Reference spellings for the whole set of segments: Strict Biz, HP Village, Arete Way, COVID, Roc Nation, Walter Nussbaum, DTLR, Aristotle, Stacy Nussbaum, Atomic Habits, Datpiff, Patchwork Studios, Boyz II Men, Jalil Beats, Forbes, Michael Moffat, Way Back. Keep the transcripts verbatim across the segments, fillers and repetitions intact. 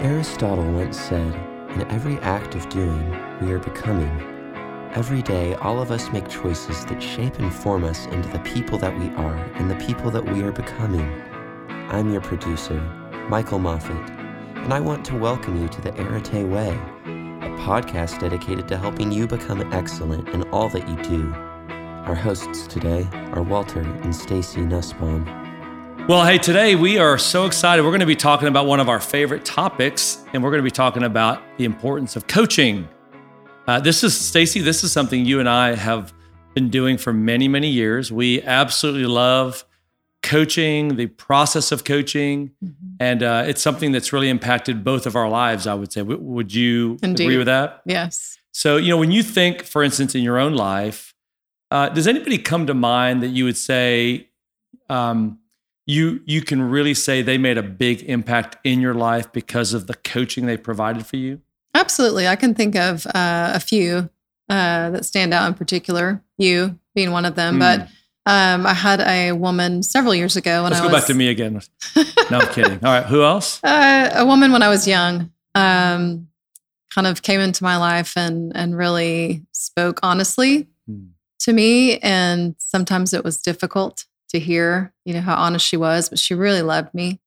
Aristotle once said, "In every act of doing, we are becoming." Every day, all of us make choices that shape and form us into the people that we are and the people that we are becoming. I'm your producer, Michael Moffat, and I want to welcome you to the Arete Way, a podcast dedicated to helping you become excellent in all that you do. Our hosts today are Walter and Stacy Nussbaum. Well, hey, today we are so excited. We're going to be talking about one of our favorite topics, and we're going to be talking about the importance of coaching. Uh, this is, Stacy, this is something you and I have been doing for many, many years. We absolutely love coaching, the process of coaching, mm-hmm. and uh, it's something that's really impacted both of our lives, I would say. W- would you Indeed. Agree with that? Yes. So, you know, when you think, for instance, in your own life, uh, does anybody come to mind that you would say, um, you you can really say they made a big impact in your life because of the coaching they provided for you? Absolutely. I can think of uh, a few uh, that stand out in particular, you being one of them. Mm. But um, I had a woman several years ago. When Let's I go was, back to me again. No, I'm kidding. All right. Who else? Uh, a woman when I was young um, kind of came into my life and, and really spoke honestly mm. to me. And sometimes it was difficult to hear, you know, how honest she was, but she really loved me.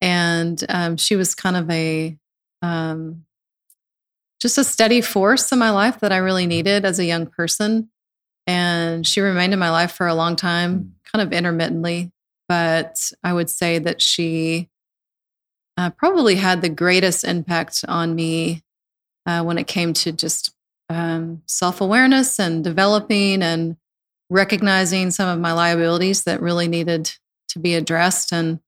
And um, she was kind of a... Um, just a steady force in my life that I really needed as a young person. And she remained in my life for a long time, kind of intermittently. But I would say that she uh, probably had the greatest impact on me uh, when it came to just um, self-awareness and developing and recognizing some of my liabilities that really needed to be addressed. And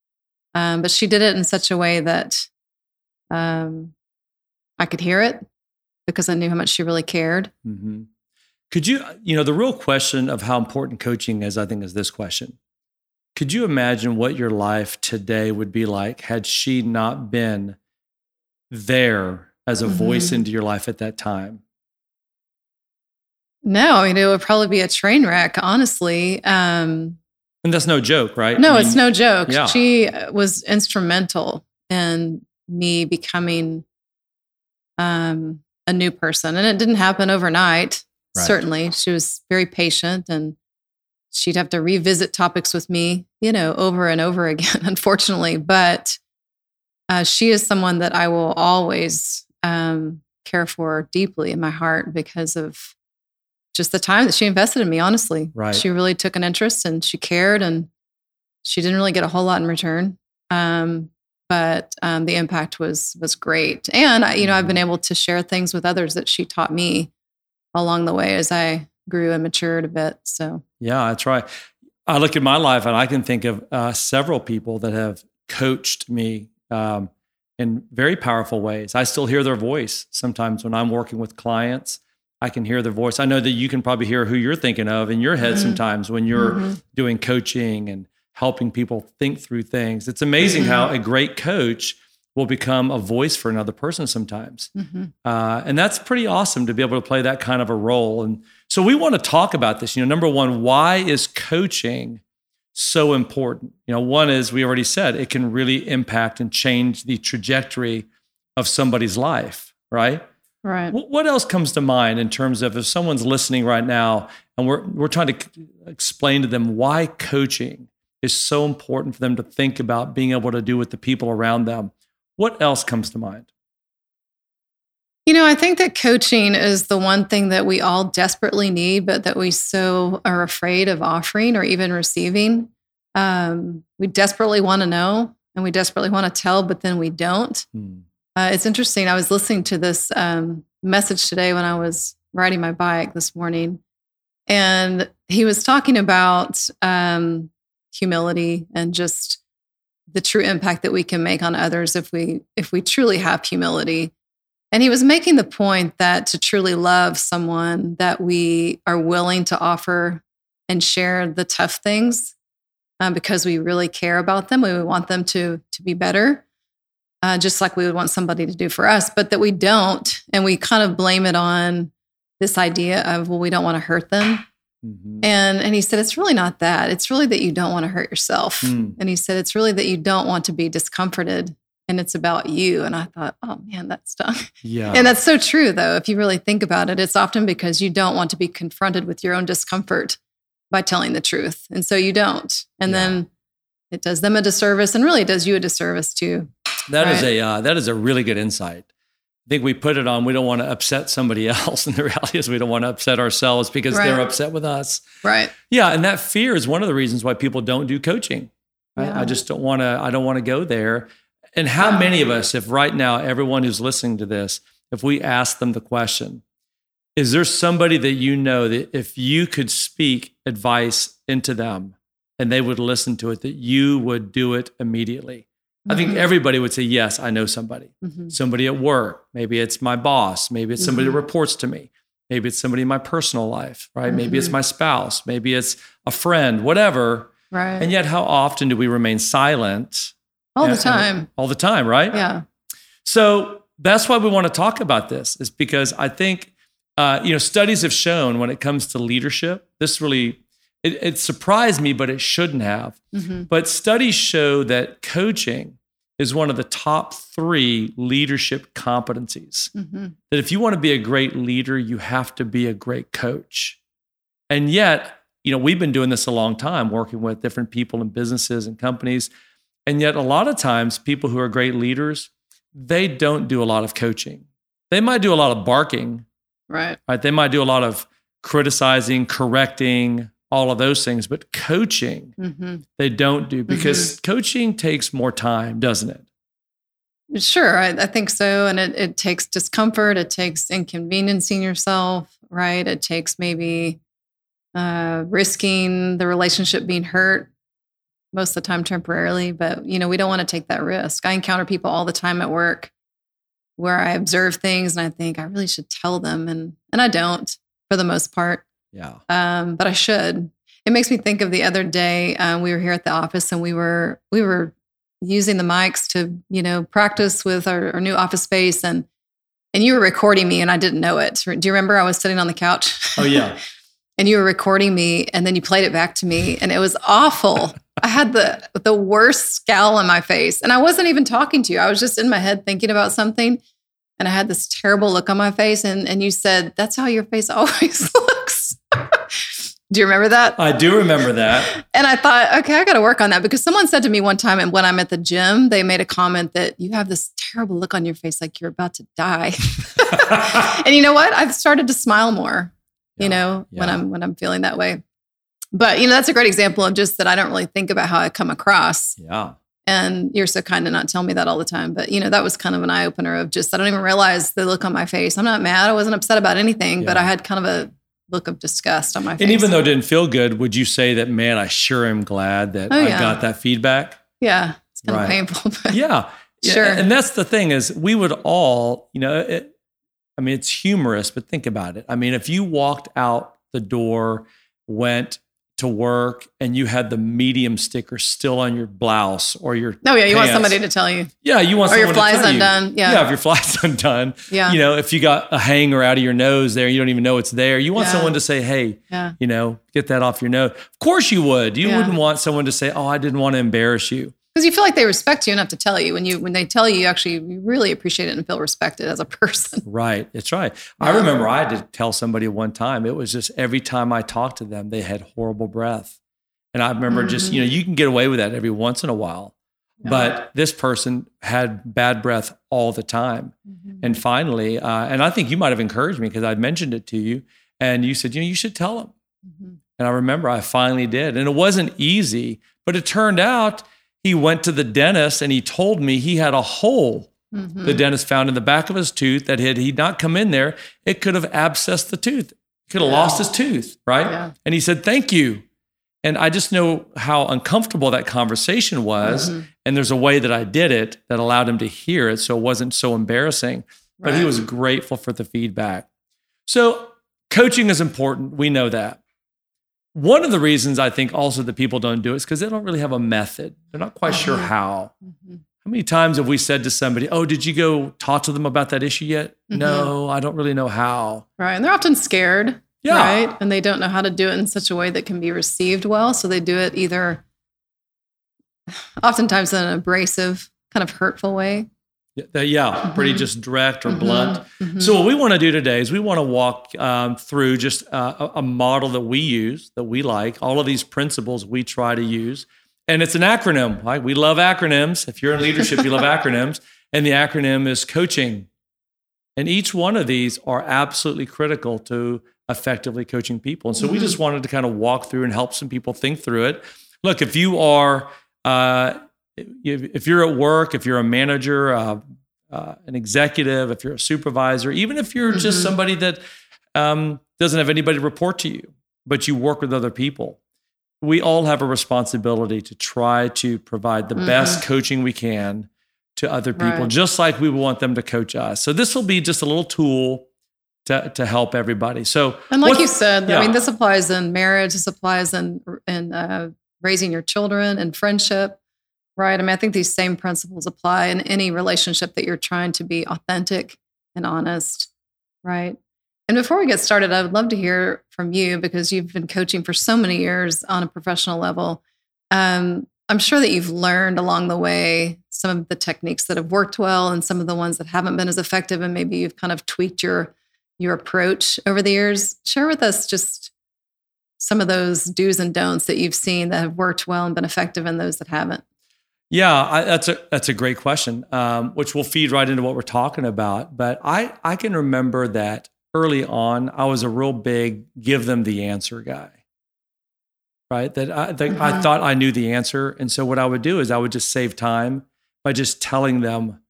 um, but she did it in such a way that um, I could hear it, because I knew how much she really cared. Mm-hmm. Could you, you know, the real question of how important coaching is, I think, is this question. Could you imagine what your life today would be like had she not been there as a mm-hmm. voice into your life at that time? No, I mean, it would probably be a train wreck, honestly. Um, and that's no joke, right? No, I mean, it's no joke. Yeah. She was instrumental in me becoming um, a new person. And it didn't happen overnight. Right. Certainly. She was very patient, and she'd have to revisit topics with me, you know, over and over again, unfortunately. But, uh, she is someone that I will always, um, care for deeply in my heart because of just the time that she invested in me, honestly. Right. She really took an interest and she cared, and she didn't really get a whole lot in return. Um, But um, the impact was was great, and I, you know I've been able to share things with others that she taught me along the way as I grew and matured a bit. So yeah, that's right. I look at my life, and I can think of uh, several people that have coached me um, in very powerful ways. I still hear their voice sometimes when I'm working with clients. I can hear their voice. I know that you can probably hear who you're thinking of in your head mm-hmm. sometimes when you're mm-hmm. doing coaching and helping people think through things. It's amazing mm-hmm. how a great coach will become a voice for another person sometimes. Mm-hmm. Uh, and that's pretty awesome to be able to play that kind of a role. And so we want to talk about this. You know, number one, why is coaching so important? You know, one is, we already said, it can really impact and change the trajectory of somebody's life, right? Right. What else comes to mind in terms of if someone's listening right now and we're we're trying to explain to them why coaching is so important for them to think about being able to do with the people around them? What else comes to mind? You know, I think that coaching is the one thing that we all desperately need, but that we so are afraid of offering or even receiving. Um, we desperately want to know, and we desperately want to tell, but then we don't. Hmm. Uh, it's interesting. I was listening to this um, message today when I was riding my bike this morning, and he was talking about um, humility and just the true impact that we can make on others if we if we truly have humility. And he was making the point that to truly love someone, that we are willing to offer and share the tough things um, because we really care about them. We would want them to to be better, uh, just like we would want somebody to do for us, but that we don't. And we kind of blame it on this idea of, well, we don't want to hurt them. Mm-hmm. And and he said, it's really not that. It's really that you don't want to hurt yourself. Mm. And he said, it's really that you don't want to be discomforted and it's about you. And I thought, oh man, that stung. Yeah. And that's so true though. If you really think about it, it's often because you don't want to be confronted with your own discomfort by telling the truth. And so you don't. And yeah. then it does them a disservice and really does you a disservice too. That right? is a, uh, that is a really good insight. I think we put it on, we don't want to upset somebody else. And the reality is we don't want to upset ourselves because right. they're upset with us. Right. Yeah. And that fear is one of the reasons why people don't do coaching. Right? Yeah. I just don't want to, I don't want to go there. And how wow. many of us, if right now, everyone who's listening to this, if we ask them the question, is there somebody that you know that if you could speak advice into them and they would listen to it, that you would do it immediately? Mm-hmm. I think everybody would say, yes, I know somebody. Mm-hmm. Somebody at work. Maybe it's my boss. Maybe it's somebody mm-hmm. that reports to me. Maybe it's somebody in my personal life, right? Mm-hmm. Maybe it's my spouse. Maybe it's a friend, whatever. Right. And yet how often do we remain silent? All the time. All the time, right? Yeah. So that's why we want to talk about this, is because I think, uh, you know, studies have shown when it comes to leadership, this really, it, it surprised me, but it shouldn't have. Mm-hmm. But studies show that coaching is one of the top three leadership competencies. Mm-hmm. That if you want to be a great leader, you have to be a great coach. And yet, you know, we've been doing this a long time, working with different people and businesses and companies. And yet a lot of times people who are great leaders, they don't do a lot of coaching. They might do a lot of barking, right? Right. They might do a lot of criticizing, correcting, all of those things, but coaching, mm-hmm. they don't do because mm-hmm. coaching takes more time, doesn't it? Sure. I, I think so. And it, it takes discomfort. It takes inconveniencing yourself, right? It takes maybe uh, risking the relationship being hurt. Most of the time temporarily, but you know, we don't want to take that risk. I encounter people all the time at work where I observe things and I think I really should tell them. And, and I don't for the most part. Yeah. Um, but I should. It makes me think of the other day, um, we were here at the office and we were, we were using the mics to, you know, practice with our, our new office space and, and you were recording me and I didn't know it. Do you remember I was sitting on the couch? Oh yeah. And you were recording me and then you played it back to me and it was awful. I had the the worst scowl on my face and I wasn't even talking to you. I was just in my head thinking about something and I had this terrible look on my face and, and you said, that's how your face always looks. Do you remember that? I do remember that. And I thought, okay, I got to work on that because someone said to me one time and when I'm at the gym, they made a comment that you have this terrible look on your face like you're about to die. And you know what? I've started to smile more, you yeah, know, yeah. when I'm when I'm feeling that way. But, you know, that's a great example of just that I don't really think about how I come across. Yeah. And you're so kind to not tell me that all the time. But, you know, that was kind of an eye opener of just, I don't even realize the look on my face. I'm not mad. I wasn't upset about anything, yeah. but I had kind of a look of disgust on my face. And even though it didn't feel good, would you say that, man, I sure am glad that oh, yeah. I got that feedback? Yeah. It's kind right. of painful. But yeah. Sure. And that's the thing is we would all, you know, it, I mean, it's humorous, but think about it. I mean, if you walked out the door, went to work and you had the medium sticker still on your blouse or your oh yeah you pants. Want somebody to tell you yeah you want or someone your fly's to tell undone you. Yeah. yeah if your fly's undone yeah you know if you got a hanger out of your nose there you don't even know it's there you want yeah. someone to say hey yeah. you know get that off your nose of course you would you yeah. wouldn't want someone to say oh I didn't want to embarrass you because you feel like they respect you enough to tell you when you when they tell you you actually you really appreciate it and feel respected as a person right it's right yeah. I remember I had to tell somebody one time it was just every time I talked to them they had horrible breath and I remember mm-hmm. just you know you can get away with that every once in a while yeah. but this person had bad breath all the time mm-hmm. and finally uh, and I think you might have encouraged me because I mentioned it to you and you said you know you should tell them mm-hmm. and I remember I finally did and it wasn't easy but it turned out he went to the dentist and he told me he had a hole mm-hmm. the dentist found in the back of his tooth that had he not come in there, it could have abscessed the tooth. He could have yeah. lost his tooth, right? Yeah. And he said, thank you. And I just know how uncomfortable that conversation was. Mm-hmm. And there's a way that I did it that allowed him to hear it so it wasn't so embarrassing. Right. But he was grateful for the feedback. So coaching is important. We know that. One of the reasons I think also that people don't do it is because they don't really have a method. They're not quite sure how. Mm-hmm. How many times have we said to somebody, oh, did you go talk to them about that issue yet? Mm-hmm. No, I don't really know how. Right. And they're often scared. Yeah. Right. And they don't know how to do it in such a way that can be received well. So they do it either oftentimes in an abrasive kind of hurtful way. Yeah, yeah mm-hmm. pretty just direct or mm-hmm. blunt. Mm-hmm. So what we want to do today is we want to walk um, through just uh, a model that we use, that we like, all of these principles we try to use. And it's an acronym, right? We love acronyms. If you're in leadership, you love acronyms. And the acronym is coaching. And each one of these are absolutely critical to effectively coaching people. And so mm-hmm. we just wanted to kind of walk through and help some people think through it. Look, if you are, uh, if you're at work, if you're a manager, uh, uh, an executive, if you're a supervisor, even if you're mm-hmm. just somebody that um, doesn't have anybody to report to you, but you work with other people, we all have a responsibility to try to provide the mm-hmm. best coaching we can to other people, right. just like we want them to coach us. So this will be just a little tool to, to help everybody. So, and like you said, yeah. I mean, this applies in marriage, this applies in, in uh, raising your children and friendship, right? I mean, I think these same principles apply in any relationship that you're trying to be authentic and honest, right? And before we get started, I would love to hear from you because you've been coaching for so many years on a professional level. Um, I'm sure that you've learned along the way some of the techniques that have worked well and some of the ones that haven't been as effective, and maybe you've kind of tweaked your your approach over the years. Share with us just some of those do's and don'ts that you've seen that have worked well and been effective and those that haven't. Yeah, I, that's a that's a great question, um, which will feed right into what we're talking about. But I I can remember that early on, I was a real big give them the answer guy. Right. That I that mm-hmm. I thought I knew the answer. And so what I would do is I would just save time by just telling them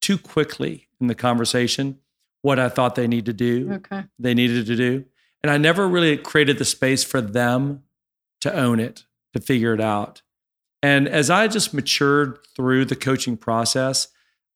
too quickly in the conversation what I thought they need to do, okay. they needed to do. And I never really created the space for them to own it, to figure it out. And as I just matured through the coaching process,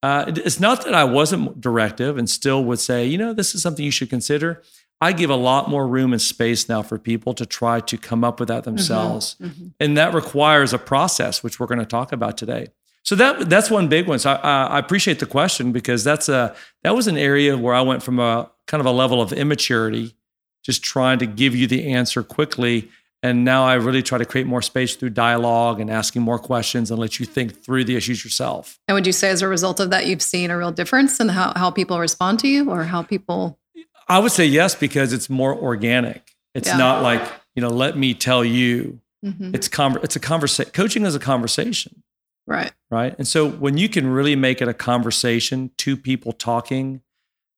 uh, it's not that I wasn't directive and still would say, you know, this is something you should consider. I give a lot more room and space now for people to try to come up with that themselves. Mm-hmm, mm-hmm. And that requires a process, which we're going to talk about today. So that that's one big one. So I, I appreciate the question because that's a, that was an area where I went from a kind of a level of immaturity, just trying to give you the answer quickly. And now I really try to create more space through dialogue and asking more questions and let you think through the issues yourself. And would you say as a result of that, you've seen a real difference in how, how people respond to you or how people... I would say yes, because it's more organic. It's yeah. not like, you know, let me tell you. Mm-hmm. It's con- it's a conversation. Coaching is a conversation. Right. Right. And so when you can really make it a conversation, two people talking,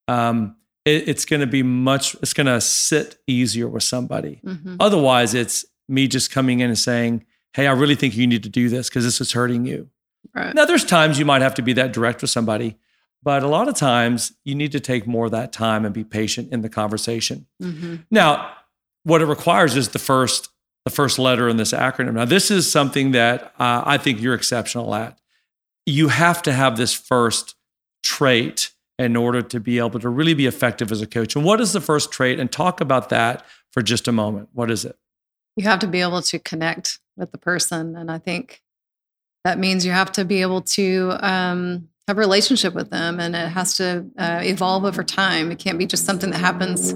um, it, it's going to be much, it's going to sit easier with somebody. Mm-hmm. Otherwise, it's me just coming in and saying, hey, I really think you need to do this because this is hurting you. Right. Now, there's times you might have to be that direct with somebody. But a lot of times you need to take more of that time and be patient in the conversation. Mm-hmm. Now, what it requires is the first the first letter in this acronym. Now, this is something that uh, I think you're exceptional at. You have to have this first trait in order to be able to really be effective as a coach. And what is the first trait? And talk about that for just a moment. What is it? You have to be able to connect with the person. And I think that means you have to be able to... Um, have a relationship with them, and it has to uh, evolve over time. It can't be just something that happens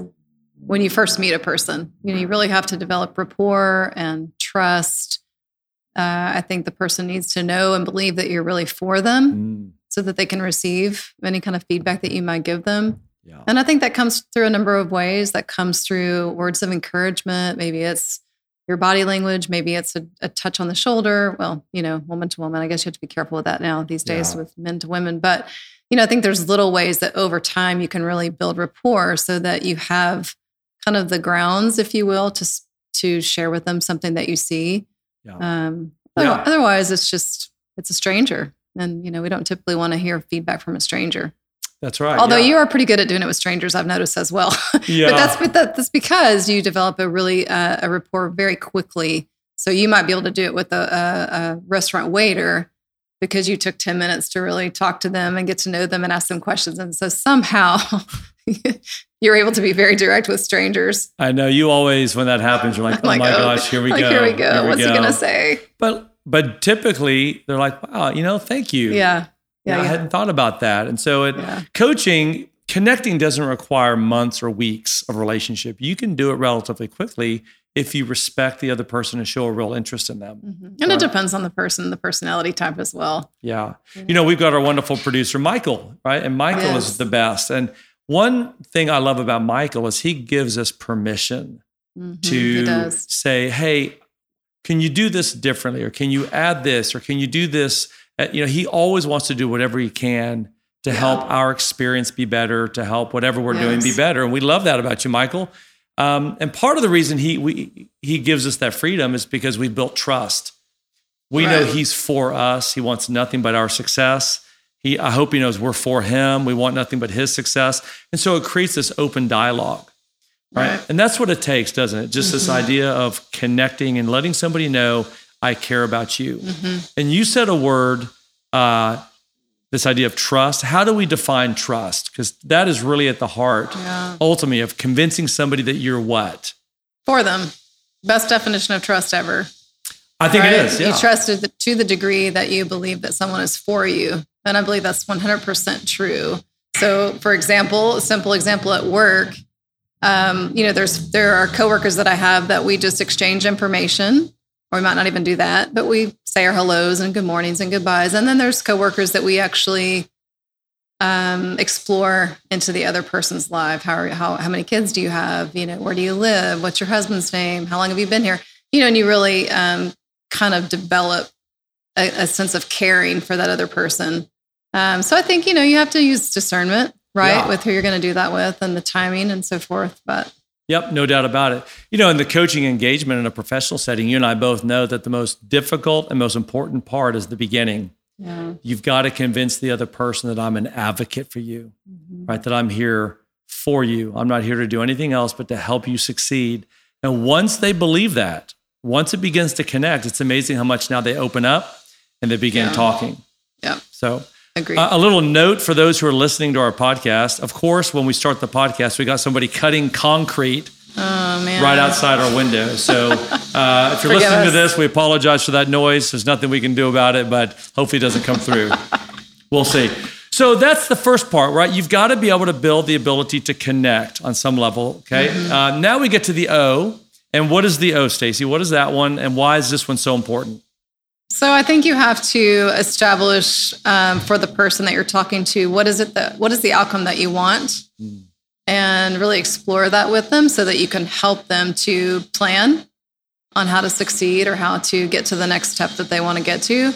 when you first meet a person. You know, you really have to develop rapport and trust. Uh, I think the person needs to know and believe that you're really for them mm. so that they can receive any kind of feedback that you might give them. Yeah. And I think that comes through a number of ways. That comes through words of encouragement. Maybe it's your body language, maybe it's a, a touch on the shoulder. Well, you know, woman to woman, I guess you have to be careful with that now these days yeah. with men to women. But, you know, I think there's little ways that over time you can really build rapport so that you have kind of the grounds, if you will, to to share with them something that you see. Yeah. Um, yeah. Otherwise, it's just, it's a stranger. And, you know, we don't typically want to hear feedback from a stranger. That's right. Although yeah. you are pretty good at doing it with strangers, I've noticed as well. Yeah. But that's but that, that's because you develop a really uh, a rapport very quickly. So you might be able to do it with a, a, a restaurant waiter because you took ten minutes to really talk to them and get to know them and ask them questions. And so somehow you're able to be very direct with strangers. I know you always, when that happens, you're like, oh like, my oh, gosh, here we like, go. Here we go. Here What's we go. He gonna say? But but typically they're like, wow, you know, thank you. Yeah. Yeah, yeah, I hadn't thought about that. And so it, yeah. coaching, connecting doesn't require months or weeks of relationship. You can do it relatively quickly if you respect the other person and show a real interest in them. Mm-hmm. And right? It depends on the person, the personality type as well. Yeah. You know, you know we've got our wonderful producer, Michael, right? And Michael yes. is the best. And one thing I love about Michael is he gives us permission mm-hmm. to say, hey, can you do this differently? Or can you add this? Or can you do this? You know, he always wants to do whatever he can to yeah. help our experience be better, to help whatever we're yes. doing be better. And we love that about you, Michael. Um, and part of the reason he we, he gives us that freedom is because we built trust. We right. know he's for us. He wants nothing but our success. He, I hope he knows we're for him. We want nothing but his success. And so it creates this open dialogue, right? right. And that's what it takes, doesn't it? Just mm-hmm. this idea of connecting and letting somebody know, I care about you. Mm-hmm. And you said a word, uh, this idea of trust. How do we define trust? Because that is really at the heart, yeah. ultimately, of convincing somebody that you're what? For them. Best definition of trust ever. I think right? it is, yeah. You trust to the, to the degree that you believe that someone is for you. And I believe that's one hundred percent true. So, for example, a simple example at work, um, you know, there's there are coworkers that I have that we just exchange information. Or we might not even do that, but we say our hellos and good mornings and goodbyes. And then there's coworkers that we actually um, explore into the other person's life. How, are, how how many kids do you have? You know, where do you live? What's your husband's name? How long have you been here? You know, and you really um, kind of develop a, a sense of caring for that other person. Um, so I think, you know, you have to use discernment, right? Yeah. With who you're going to do that with and the timing and so forth. But yep, no doubt about it. You know, in the coaching engagement in a professional setting, you and I both know that the most difficult and most important part is the beginning. Yeah. You've got to convince the other person that I'm an advocate for you, mm-hmm. right? That I'm here for you. I'm not here to do anything else but to help you succeed. And once they believe that, once it begins to connect, it's amazing how much now they open up and they begin yeah. talking. Yeah. So agreed. Uh, a little note for those who are listening to our podcast. Of course, when we start the podcast, we got somebody cutting concrete oh, man. right outside our window. So uh, if you're Forgive listening us. to this, we apologize for that noise. There's nothing we can do about it, but hopefully it doesn't come through. We'll see. So that's the first part, right? You've got to be able to build the ability to connect on some level, okay? Mm-hmm. Uh, now we get to the O. And what is the O, Stacy? What is that one? And why is this one so important? So I think you have to establish um, for the person that you're talking to, what is it that, what is the outcome that you want, mm. and really explore that with them so that you can help them to plan on how to succeed or how to get to the next step that they want to get to.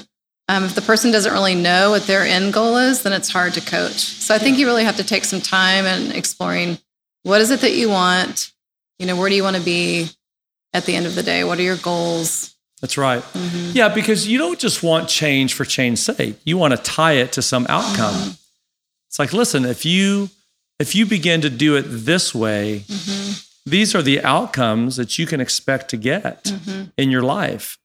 Um, if the person doesn't really know what their end goal is, then it's hard to coach. So I think you really have to take some time and exploring what is it that you want, you know, where do you want to be at the end of the day? What are your goals? That's right. Mm-hmm. Yeah, because you don't just want change for change's sake. You want to tie it to some outcome. Mm-hmm. It's like, listen, if you if you begin to do it this way, mm-hmm. these are the outcomes that you can expect to get mm-hmm. in your life,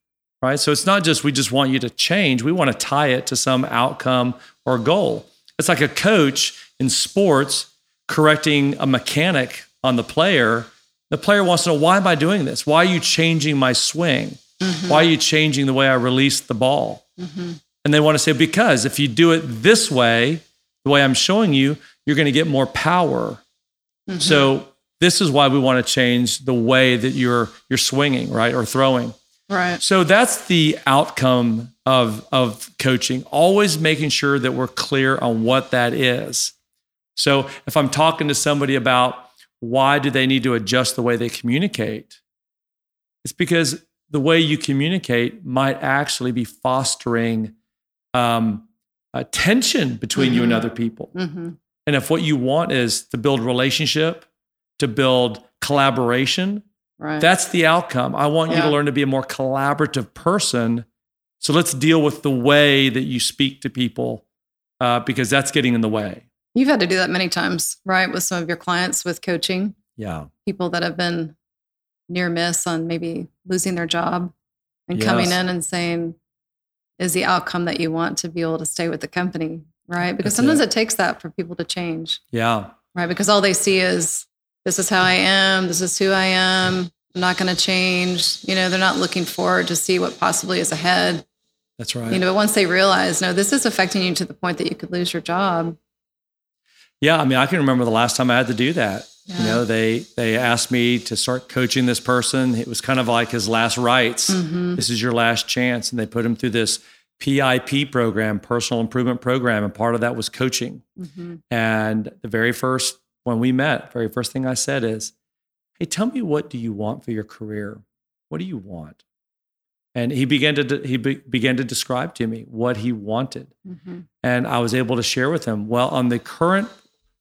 right? So it's not just we just want you to change. We want to tie it to some outcome or goal. It's like a coach in sports correcting a mechanic on the player. The player wants to know, why am I doing this? Why are you changing my swing? Mm-hmm. Why are you changing the way I release the ball? Mm-hmm. And they want to say, because if you do it this way, the way I'm showing you, you're going to get more power. Mm-hmm. So this is why we want to change the way that you're you're swinging, right, or throwing. Right. So that's the outcome of of coaching. Always making sure that we're clear on what that is. So if I'm talking to somebody about why do they need to adjust the way they communicate, it's because the way you communicate might actually be fostering um, a tension between mm-hmm. you and other people. Mm-hmm. And if what you want is to build relationship, to build collaboration, right. that's the outcome. I want yeah. you to learn to be a more collaborative person. So let's deal with the way that you speak to people uh, because that's getting in the way. You've had to do that many times, right? With some of your clients with coaching. Yeah. People that have been near miss on maybe losing their job and yes. coming in and saying, is the outcome that you want to be able to stay with the company, right? Because That's sometimes it. it takes that for people to change. Yeah. Right. Because all they see is, this is how I am. This is who I am. I'm not going to change. You know, they're not looking forward to see what possibly is ahead. That's right. You know, but once they realize, no, this is affecting you to the point that you could lose your job. Yeah. I mean, I can remember the last time I had to do that. Yeah. You know, they they asked me to start coaching this person. It was kind of like his last rites. Mm-hmm. This is your last chance. And they put him through this P I P program, personal improvement program. And part of that was coaching. Mm-hmm. And the very first, when we met, very first thing I said is, hey, tell me, what do you want for your career? What do you want? And he began to, de- he be- began to describe to me what he wanted. Mm-hmm. And I was able to share with him, well, on the current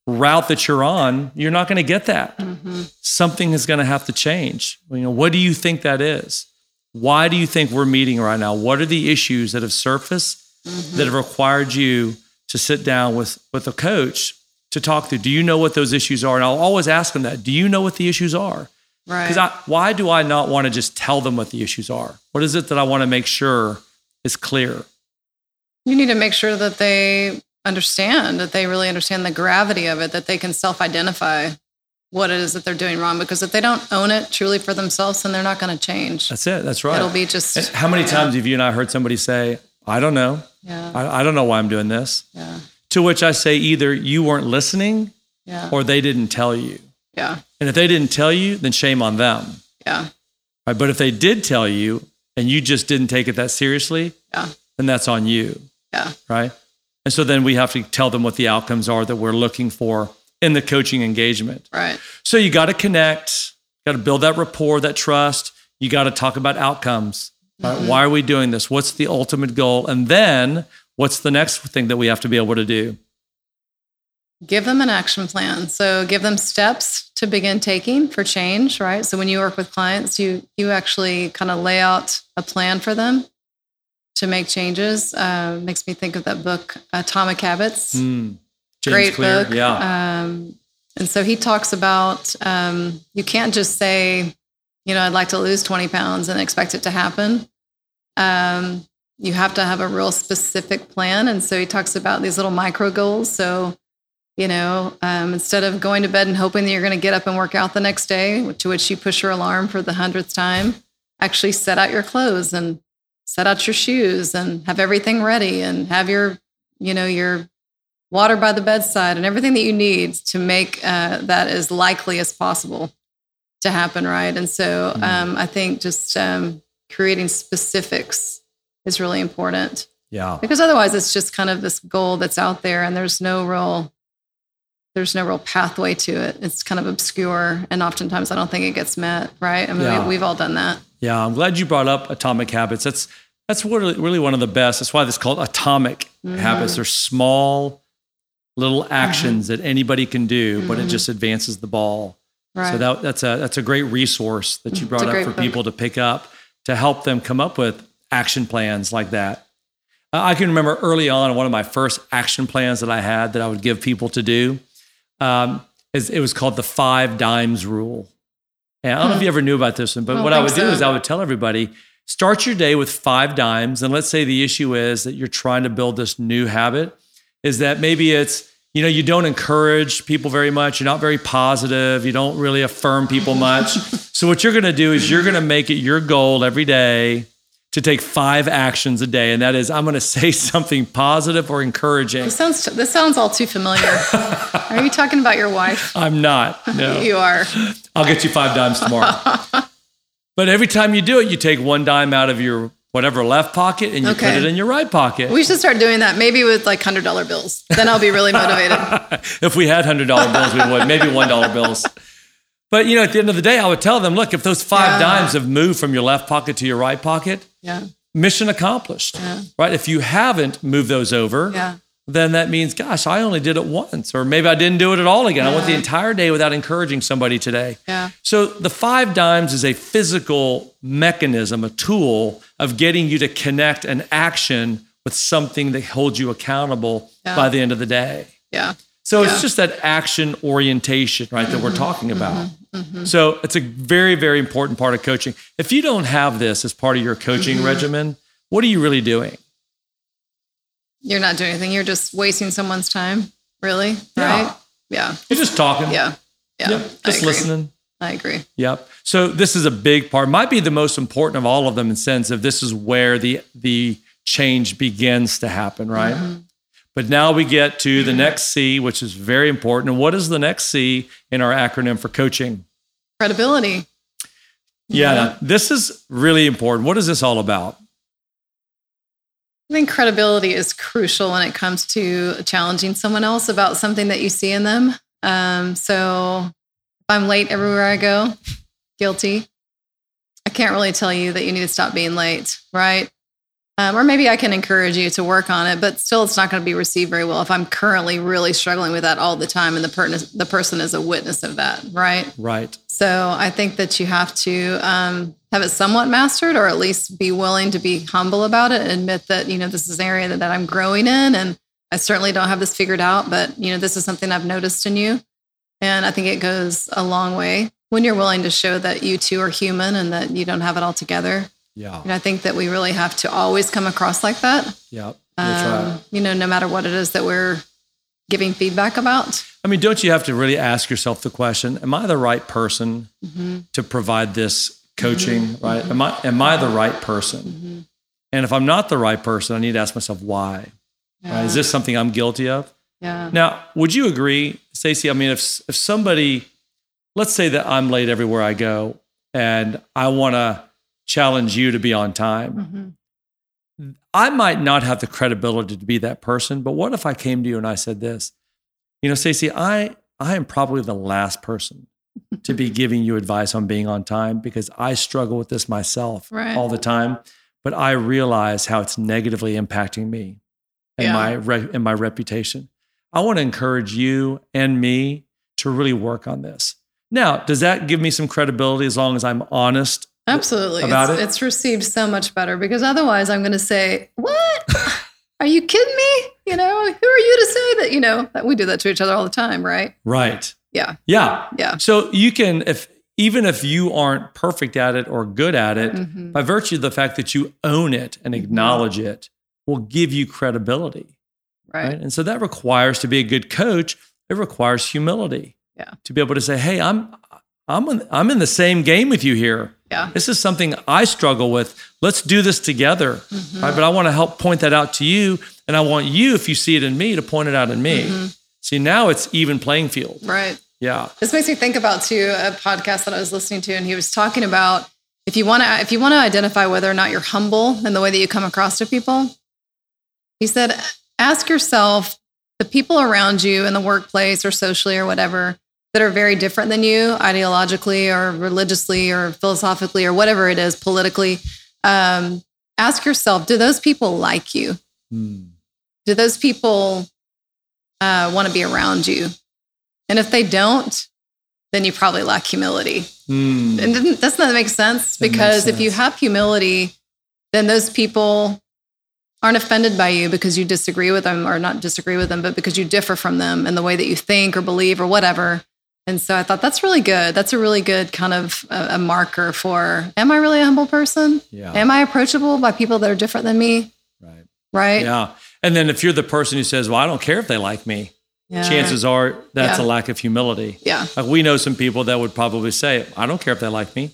route that you're on, you're not going to get that. Mm-hmm. Something is going to have to change. You know, what do you think that is? Why do you think we're meeting right now? What are the issues that have surfaced mm-hmm. that have required you to sit down with, with a coach to talk through? Do you know what those issues are? And I'll always ask them that. Do you know what the issues are? Right. Because why do I not want to just tell them what the issues are? What is it that I want to make sure is clear? You need to make sure that they understand, that they really understand the gravity of it, that they can self-identify what it is that they're doing wrong. Because if they don't own it truly for themselves, then they're not going to change. That's it. That's right. It'll be just... And how many yeah. times have you and I heard somebody say, I don't know. Yeah. I, I don't know why I'm doing this. Yeah. To which I say, either you weren't listening yeah. or they didn't tell you. Yeah. And if they didn't tell you, then shame on them. Yeah. Right? But if they did tell you and you just didn't take it that seriously, yeah. then that's on you. Yeah. Right? And so then we have to tell them what the outcomes are that we're looking for in the coaching engagement. Right. So you got to connect, got to build that rapport, that trust. You got to talk about outcomes. Right? Mm-hmm. Why are we doing this? What's the ultimate goal? And then what's the next thing that we have to be able to do? Give them an action plan. So give them steps to begin taking for change, right? So when you work with clients, you you actually kind of lay out a plan for them to make changes. Uh, makes me think of that book, Atomic Habits. Mm. James Great Clear. Book. Yeah. Um, and so he talks about um, you can't just say, you know, I'd like to lose twenty pounds and expect it to happen. Um, you have to have a real specific plan. And so he talks about these little micro goals. So You know, um, instead of going to bed and hoping that you're going to get up and work out the next day, to which you push your alarm for the hundredth time, actually set out your clothes and set out your shoes and have everything ready and have your, you know, your water by the bedside and everything that you need to make uh, that as likely as possible to happen, right? And so um, I think just um, creating specifics is really important. Yeah. Because otherwise it's just kind of this goal that's out there and there's no real... There's no real pathway to it. It's kind of obscure. And oftentimes I don't think it gets met, right? I mean, yeah. we, we've all done that. Yeah. I'm glad you brought up Atomic Habits. That's that's really, really one of the best. That's why it's called Atomic mm-hmm. Habits. They're small little actions mm-hmm. that anybody can do, mm-hmm. but it just advances the ball. Right. So that, that's a that's a great resource that you brought up for book. people to pick up to help them come up with action plans like that. I can remember early on, one of my first action plans that I had that I would give people to do. Um, it was called the five dimes rule. And I don't know if you ever knew about this one, but I what I would so. do is I would tell everybody, start your day with five dimes. And let's say the issue is that you're trying to build this new habit is that maybe it's, you know, you don't encourage people very much. You're not very positive. You don't really affirm people much. So what you're going to do is you're going to make it your goal every day to take five actions a day. And that is, I'm going to say something positive or encouraging. This sounds, this sounds all too familiar. Are you talking about your wife? I'm not. No, you are. I'll get you five dimes tomorrow. But every time you do it, you take one dime out of your whatever left pocket and you okay. put it in your right pocket. We should start doing that. Maybe with like one hundred dollar bills. Then I'll be really motivated. If we had one hundred dollar bills, we would. Maybe one dollar bills. But, you know, at the end of the day, I would tell them, look, if those five yeah. dimes have moved from your left pocket to your right pocket, yeah. mission accomplished, yeah. right? If you haven't moved those over, yeah. then that means, gosh, I only did it once, or maybe I didn't do it at all again. Yeah. I went the entire day without encouraging somebody today. Yeah. So the five dimes is a physical mechanism, a tool of getting you to connect an action with something that holds you accountable yeah. by the end of the day. Yeah. So yeah. it's just that action orientation, right, mm-hmm, that we're talking about. Mm-hmm, mm-hmm. So it's a very, very important part of coaching. If you don't have this as part of your coaching mm-hmm. regimen, what are you really doing? You're not doing anything. You're just wasting someone's time, really, yeah. right? Yeah. You're just talking. Yeah. Yeah. Yep. Just I listening. I agree. Yep. So this is a big part. Might be the most important of all of them in the sense of this is where the the change begins to happen, right? Mm-hmm. But now we get to the next C, which is very important. And what is the next C in our acronym for coaching? Credibility. Yeah, yeah. This is really important. What is this all about? I think credibility is crucial when it comes to challenging someone else about something that you see in them. Um, so if I'm late everywhere I go, guilty. I can't really tell you that you need to stop being late, right? Um, or maybe I can encourage you to work on it, but still it's not going to be received very well if I'm currently really struggling with that all the time and the, per- the person is a witness of that, right? Right. So I think that you have to um, have it somewhat mastered, or at least be willing to be humble about it and admit that, you know, this is an area that, that I'm growing in, and I certainly don't have this figured out, but, you know, this is something I've noticed in you. And I think it goes a long way when you're willing to show that you too are human and that you don't have it all together. Yeah. And I think that we really have to always come across like that. Yeah. Um, right. You know, no matter what it is that we're giving feedback about. I mean, don't you have to really ask yourself the question, am I the right person mm-hmm. to provide this coaching, mm-hmm. right? Mm-hmm. Am I, am I the right person? Mm-hmm. And if I'm not the right person, I need to ask myself why. Yeah. Right? Is this something I'm guilty of? Yeah. Now, would you agree, Stacy? I mean, if if somebody, let's say that I'm late everywhere I go and I want to challenge you to be on time. Mm-hmm. I might not have the credibility to be that person, but what if I came to you and I said this, you know, Stacy, I, I am probably the last person to be giving you advice on being on time because I struggle with this myself right. all the time, but I realize how it's negatively impacting me and yeah. my, re- and my reputation. I want to encourage you and me to really work on this. Now, does that give me some credibility as long as I'm honest? Absolutely. About it's, it? It's received so much better, because otherwise I'm going to say, what? Are you kidding me? You know, who are you to say that, you know, that we do that to each other all the time, right? Right. Yeah. Yeah. Yeah. So you can, if even if you aren't perfect at it or good at it, mm-hmm. by virtue of the fact that you own it and acknowledge mm-hmm. it will give you credibility. Right. right. And so that requires, to be a good coach, it requires humility. Yeah. To be able to say, hey, I'm, I'm, in, I'm in the same game with you here. Yeah. This is something I struggle with. Let's do this together. Mm-hmm. Right? But I want to help point that out to you. And I want you, if you see it in me, to point it out in me. Mm-hmm. See, now it's even playing field. Right. Yeah. This makes me think about too, a podcast that I was listening to, and he was talking about if you want to, if you want to identify whether or not you're humble in the way that you come across to people, he said, ask yourself the people around you in the workplace or socially or whatever that are very different than you ideologically or religiously or philosophically or whatever it is, politically, um, ask yourself, do those people like you? Mm. Do those people uh, want to be around you? And if they don't, then you probably lack humility. Mm. And doesn't that make sense? That because makes sense. If you have humility, then those people aren't offended by you because you disagree with them, or not disagree with them, but because you differ from them in the way that you think or believe or whatever. And so I thought that's really good. That's a really good kind of a, a marker for, am I really a humble person? Yeah. Am I approachable by people that are different than me? Right. Right. Yeah. And then if you're the person who says, well, I don't care if they like me, yeah. chances are that's yeah. a lack of humility. Yeah. Like we know some people that would probably say, I don't care if they like me.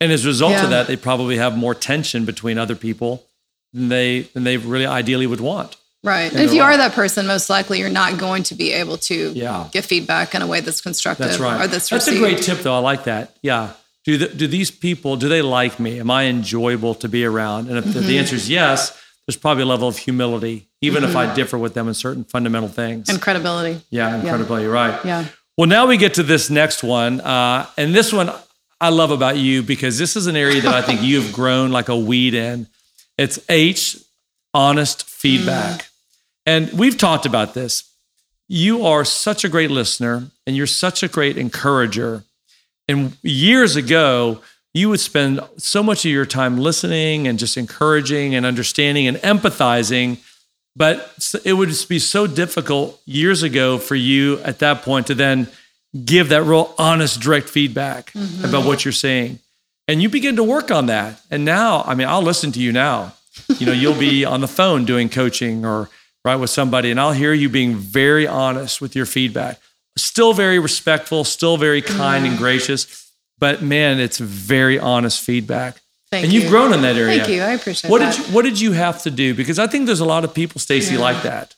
And as a result yeah. of that, they probably have more tension between other people than they, than they really ideally would want. Right. And if you life. are that person, most likely you're not going to be able to yeah. give feedback in a way that's constructive. That's right. Or that's that's a great tip, though. I like that. Yeah. Do the, do these people, do they like me? Am I enjoyable to be around? And if mm-hmm. the answer is yes, there's probably a level of humility, even mm-hmm. if I differ with them in certain fundamental things. And credibility. Yeah, and yeah. credibility, right. Yeah. Well, now we get to this next one. Uh, and this one I love about you, because this is an area that I think you've grown like a weed in. It's H, honest feedback. Mm. And we've talked about this. You are such a great listener, and you're such a great encourager. And years ago, you would spend so much of your time listening and just encouraging and understanding and empathizing. But it would be so difficult years ago for you at that point to then give that real honest, direct feedback mm-hmm. about what you're saying. And you begin to work on that. And now, I mean, I'll listen to you now. You know, you'll be on the phone doing coaching or right with somebody, and I'll hear you being very honest with your feedback. Still very respectful, still very kind and gracious, but man, it's very honest feedback. Thank and you've you. grown in that area. Thank you. I appreciate what that. Did you, what did you have to do? Because I think there's a lot of people, Stacy, yeah. like that.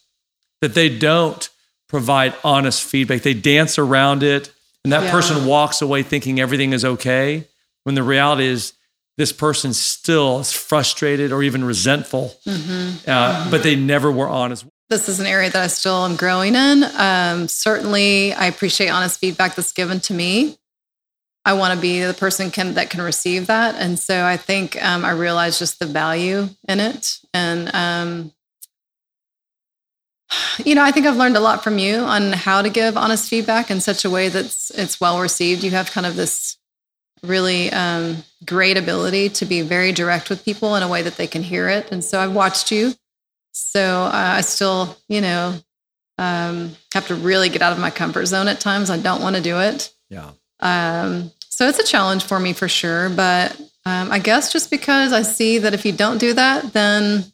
that they don't provide honest feedback. They dance around it, and that yeah. person walks away thinking everything is okay, when the reality is this person still is frustrated or even resentful, mm-hmm. Uh, mm-hmm. but they never were honest. This is an area that I still am growing in. Um, certainly, I appreciate honest feedback that's given to me. I want to be the person can, that can receive that. And so I think um, I realize just the value in it. And, um, you know, I think I've learned a lot from you on how to give honest feedback in such a way that's it's well received. You have kind of this really um, great ability to be very direct with people in a way that they can hear it. And so I've watched you. So uh, I still, you know, um, have to really get out of my comfort zone at times. I don't want to do it. Yeah. Um, so it's a challenge for me for sure, but, um, I guess just because I see that if you don't do that, then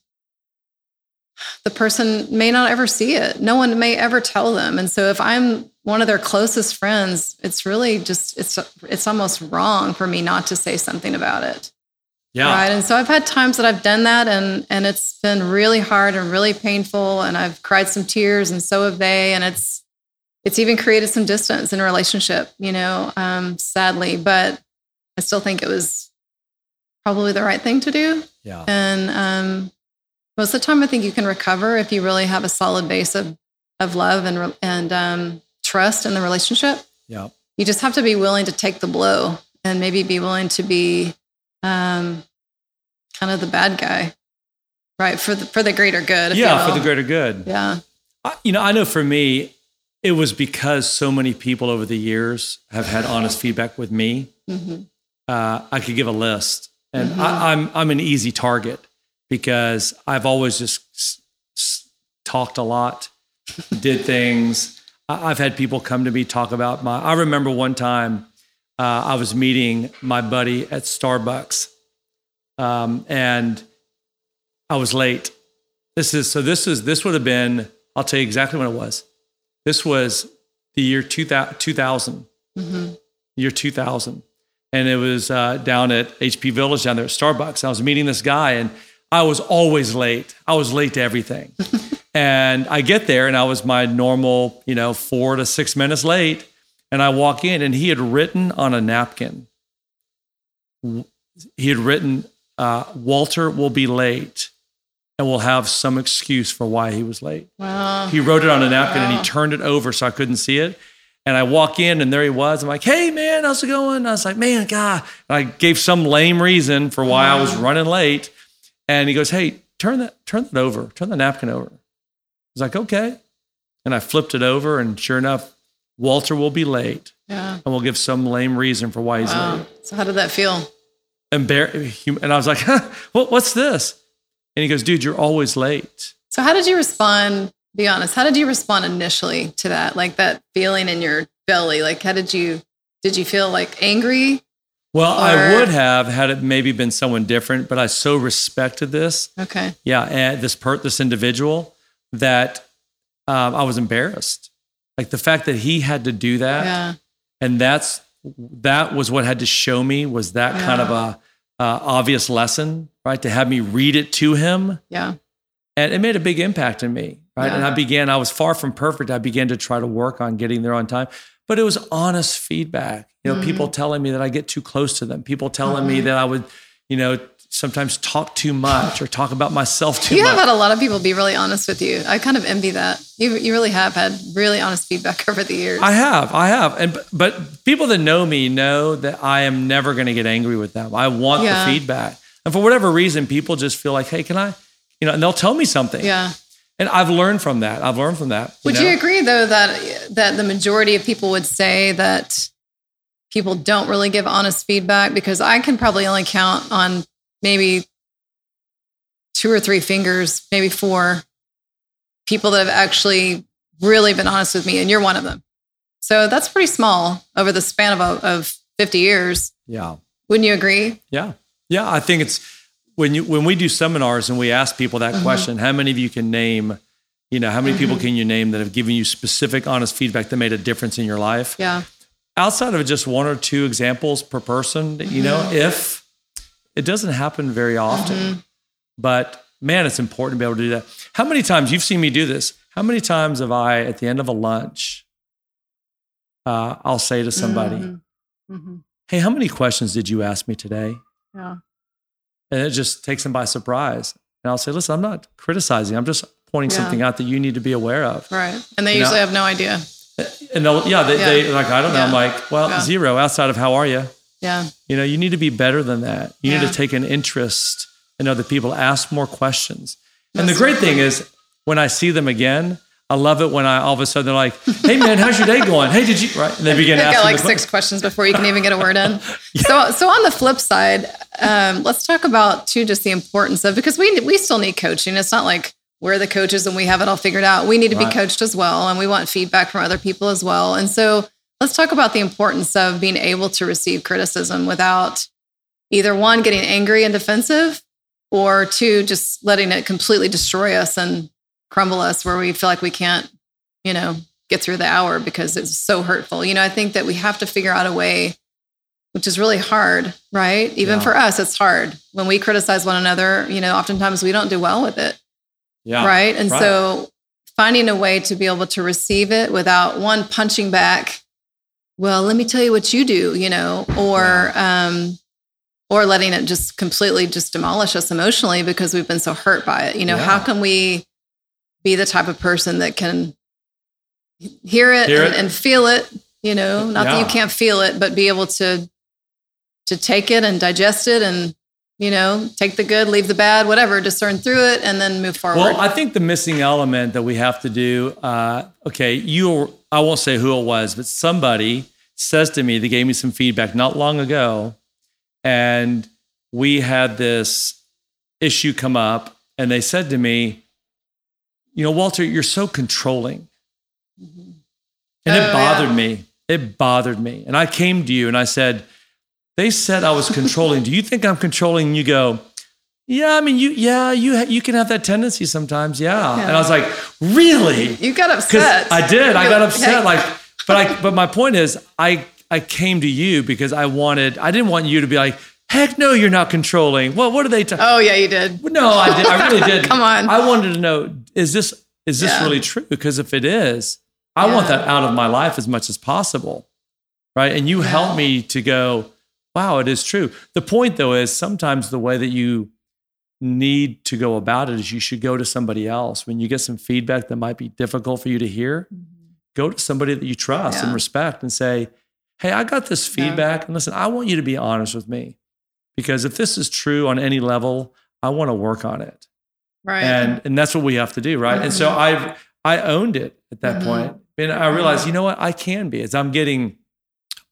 the person may not ever see it. No one may ever tell them. And so if I'm one of their closest friends, it's really just, it's, it's almost wrong for me not to say something about it. Yeah. Right. And so I've had times that I've done that and, and it's been really hard and really painful, and I've cried some tears, and so have they, and it's, It's even created some distance in a relationship, you know, um, sadly, but I still think it was probably the right thing to do. Yeah. And um, most of the time, I think you can recover if you really have a solid base of, of love and and um, trust in the relationship. Yeah. You just have to be willing to take the blow and maybe be willing to be um, kind of the bad guy, right? For the, for the greater good. If yeah, you will. For the greater good. Yeah. I, you know, I know for me, it was because so many people over the years have had honest feedback with me. Mm-hmm. Uh, I could give a list, and mm-hmm. I, I'm I'm an easy target because I've always just s- s- talked a lot, did things. I, I've had people come to me talk about my. I remember one time uh, I was meeting my buddy at Starbucks, um, and I was late. This is so. This is this would have been. I'll tell you exactly when it was. This was the year two thousand, mm-hmm. year two thousand. And it was uh, down at H P Village down there at Starbucks. I was meeting this guy, and I was always late. I was late to everything. And I get there, and I was my normal, you know, four to six minutes late. And I walk in, and he had written on a napkin. He had written, uh, Walter will be late. And we'll have some excuse for why he was late. Wow. He wrote it on a napkin, wow. and he turned it over so I couldn't see it. And I walk in, and there he was. I'm like, hey, man, how's it going? And I was like, man, God. And I gave some lame reason for why wow. I was running late. And he goes, hey, turn that, turn that over. Turn the napkin over. I was like, okay. And I flipped it over, and sure enough, Walter will be late. Yeah. And we'll give some lame reason for why he's wow. late. So how did that feel? Embar- and I was like, huh, what, what's this? And he goes, dude, you're always late. So how did you respond? Be honest. How did you respond initially to that? Like that feeling in your belly? Like, how did you, did you feel like angry? Well, or? I would have had it maybe been someone different, but I so respected this. Okay. Yeah. And this per, this individual that um, I was embarrassed. Like the fact that he had to do that. Yeah. And that's, that was what had to show me was that yeah. kind of a, Uh, obvious lesson, right? To have me read it to him. Yeah. And it made a big impact on me, right? Yeah. And I began, I was far from perfect. I began to try to work on getting there on time, but it was honest feedback. You know, mm-hmm. people telling me that I get too close to them. People telling mm-hmm. me that I would, you know, sometimes talk too much or talk about myself too much. You have much. had a lot of people be really honest with you. I kind of envy that. You you really have had really honest feedback over the years. I have, I have. And but people that know me know that I am never going to get angry with them. I want yeah. the feedback. And for whatever reason, people just feel like, hey, can I, you know, and they'll tell me something. Yeah. And I've learned from that. I've learned from that. Would you, know? you agree though that that the majority of people would say that people don't really give honest feedback? Because I can probably only count on maybe two or three fingers, maybe four people that have actually really been honest with me. And you're one of them. So that's pretty small over the span of, of fifty years. Yeah. Wouldn't you agree? Yeah. Yeah. I think it's when you, when we do seminars and we ask people that mm-hmm. question, how many of you can name, you know, how many mm-hmm. people can you name that have given you specific, honest feedback that made a difference in your life? Yeah. Outside of just one or two examples per person, you know, mm-hmm. if, it doesn't happen very often, mm-hmm. but man, it's important to be able to do that. How many times you've seen me do this? How many times have I, at the end of a lunch, uh, I'll say to somebody, mm-hmm. Mm-hmm. hey, how many questions did you ask me today? Yeah. And it just takes them by surprise. And I'll say, listen, I'm not criticizing. I'm just pointing yeah. something out that you need to be aware of. Right. And they you usually know? have no idea. And they'll, yeah, they, yeah, they like, I don't know. Yeah. I'm like, well, yeah. zero outside of how are you? Yeah. You know, you need to be better than that. You yeah. need to take an interest in other people, ask more questions. That's and the great thing is, when I see them again, I love it when I all of a sudden they're like, hey man, how's your day going? Hey, did you, right? And they begin to ask got like six questions. questions before you can even get a word in. yeah. So, so on the flip side, um, let's talk about too, just the importance of, because we, we still need coaching. It's not like we're the coaches and we have it all figured out. We need to right. be coached as well. And we want feedback from other people as well. And so let's talk about the importance of being able to receive criticism without either one, getting angry and defensive, or two, just letting it completely destroy us and crumble us where we feel like we can't, you know, get through the hour because it's so hurtful. You know, I think that we have to figure out a way, which is really hard, right? Even yeah. for us, it's hard. When we criticize one another, you know, oftentimes we don't do well with it. Yeah. Right. And right. so finding a way to be able to receive it without one punching back, well, let me tell you what you do, you know, or, yeah. um, or letting it just completely just demolish us emotionally because we've been so hurt by it. You know, yeah. how can we be the type of person that can hear it, hear and, it. and feel it, you know, not yeah. that you can't feel it, but be able to, to take it and digest it and, you know, take the good, leave the bad, whatever, discern through it and then move forward. Well, I think the missing element that we have to do, uh, okay, you, I won't say who it was, but somebody says to me, they gave me some feedback not long ago and we had this issue come up and they said to me, you know, Walter, you're so controlling. Mm-hmm. And oh, it bothered yeah. me. It bothered me. And I came to you and I said, they said I was controlling. Do you think I'm controlling? And you go, yeah, I mean, you, yeah, you, you can have that tendency sometimes. Yeah. yeah. And I was like, really? You got upset. I did. I got upset. Like, but I, but my point is I, I came to you because I wanted, I didn't want you to be like, heck no, you're not controlling. Well, what are they talking? Oh yeah, you did. No, I did. I really did. Come on. I wanted to know, is this, is this yeah. really true? Because if it is, I yeah. want that out of my life as much as possible. Right. And you yeah. helped me to go, wow, it is true. The point though, is sometimes the way that you need to go about it is you should go to somebody else. When you get some feedback that might be difficult for you to hear, mm-hmm. go to somebody that you trust yeah. and respect and say, hey, I got this feedback yeah. and listen, I want you to be honest with me. Because if this is true on any level, I want to work on it. Right. And and that's what we have to do, right? Mm-hmm. And so I I owned it at that mm-hmm. point. And I realized, mm-hmm. you know what? I can be. As I'm getting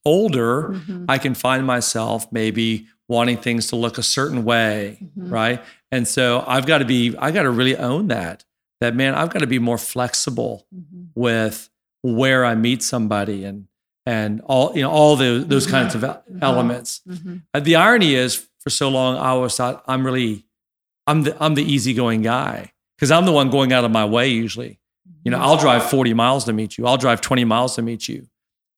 older, mm-hmm. I can find myself maybe wanting things to look a certain way, mm-hmm. right? And so I've got to be, I got to really own that. That, man, I've got to be more flexible mm-hmm. with where I meet somebody and And all you know, all the, those mm-hmm. kinds of mm-hmm. elements. Mm-hmm. Uh, the irony is, for so long, I always thought I'm really, I'm the I'm the easygoing guy because I'm the one going out of my way usually. You know, I'll drive forty miles to meet you. I'll drive twenty miles to meet you,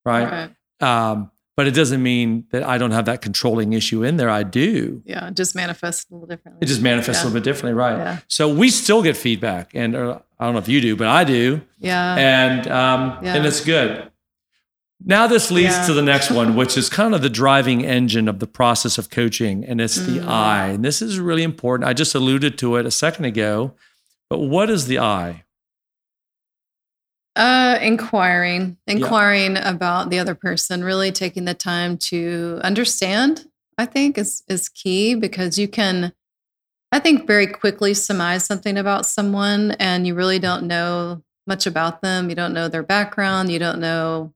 right? right. Um, but it doesn't mean that I don't have that controlling issue in there. I do. Yeah, it just manifests a little differently. It just manifests yeah. a little bit differently, right? Yeah. So we still get feedback, and or, I don't know if you do, but I do. Yeah. And um, yeah. and it's good. Now this leads yeah. to the next one, which is kind of the driving engine of the process of coaching, and it's mm. the I. And this is really important. I just alluded to it a second ago, but what is the I? Uh, inquiring. Inquiring yeah. about the other person, really taking the time to understand, I think, is is key because you can, I think, very quickly surmise something about someone, and you really don't know much about them. You don't know their background. You don't know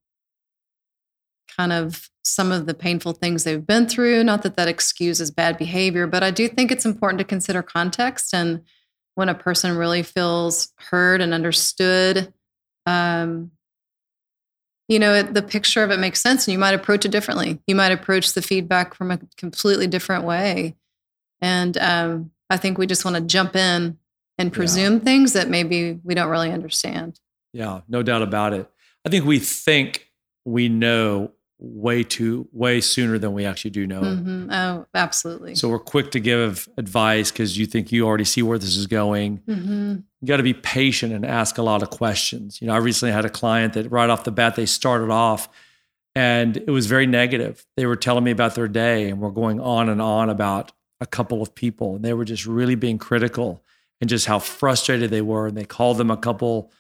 kind of some of the painful things they've been through. Not that that excuses bad behavior, but I do think it's important to consider context. And when a person really feels heard and understood, um, you know, it, the picture of it makes sense and you might approach it differently. You might approach the feedback from a completely different way. And um, I think we just want to jump in and presume yeah. things that maybe we don't really understand. Yeah, no doubt about it. I think we think we know way too, way sooner than we actually do know. Mm-hmm. Oh, absolutely. So we're quick to give advice because you think you already see where this is going. Mm-hmm. You got to be patient and ask a lot of questions. You know, I recently had a client that right off the bat, they started off and it was very negative. They were telling me about their day and we're going on and on about a couple of people. And they were just really being critical and just how frustrated they were. And they called them a couple,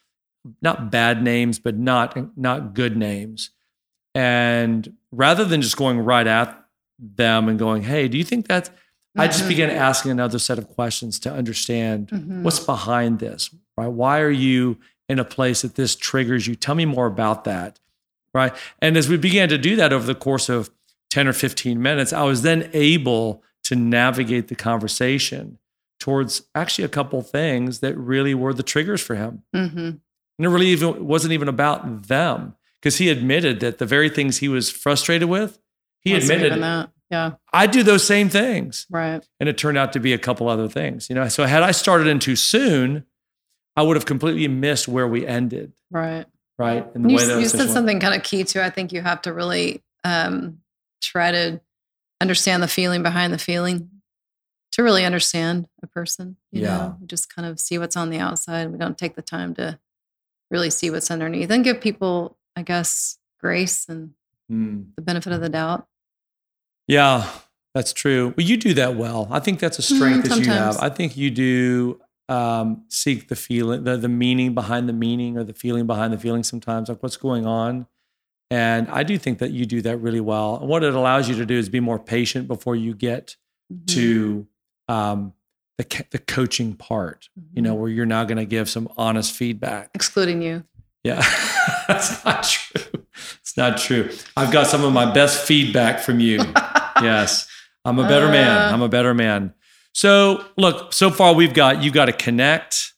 not bad names, but not, not good names. And rather than just going right at them and going, hey, do you think that's, I just began asking another set of questions to understand mm-hmm. what's behind this, right? Why are you in a place that this triggers you? Tell me more about that, right? And as we began to do that over the course of ten or fifteen minutes, I was then able to navigate the conversation towards actually a couple things that really were the triggers for him. Mm-hmm. And it really even, wasn't even about them. Because he admitted that the very things he was frustrated with, he That's admitted that. Yeah. I do those same things. Right. And it turned out to be a couple other things. You know, so had I started in too soon, I would have completely missed where we ended. Right. Right. And the you way that you said something kind of key too. I think you have to really um, try to understand the feeling behind the feeling to really understand a person. You yeah. know, we just kind of see what's on the outside. We don't take the time to really see what's underneath and give people, I guess, grace and mm. the benefit of the doubt. Yeah, that's true. Well, you do that well. I think that's a strength mm, that you have. I think you do um, seek the feeling, the, the meaning behind the meaning or the feeling behind the feeling sometimes, like what's going on. And I do think that you do that really well. And what it allows you to do is be more patient before you get mm-hmm. to um, the, the coaching part, mm-hmm. you know, where you're now going to give some honest feedback. Excluding you. Yeah, that's not true. It's not true. I've got some of my best feedback from you. Yes, I'm a better uh, man. I'm a better man. So look, so far we've got, you've got to connect,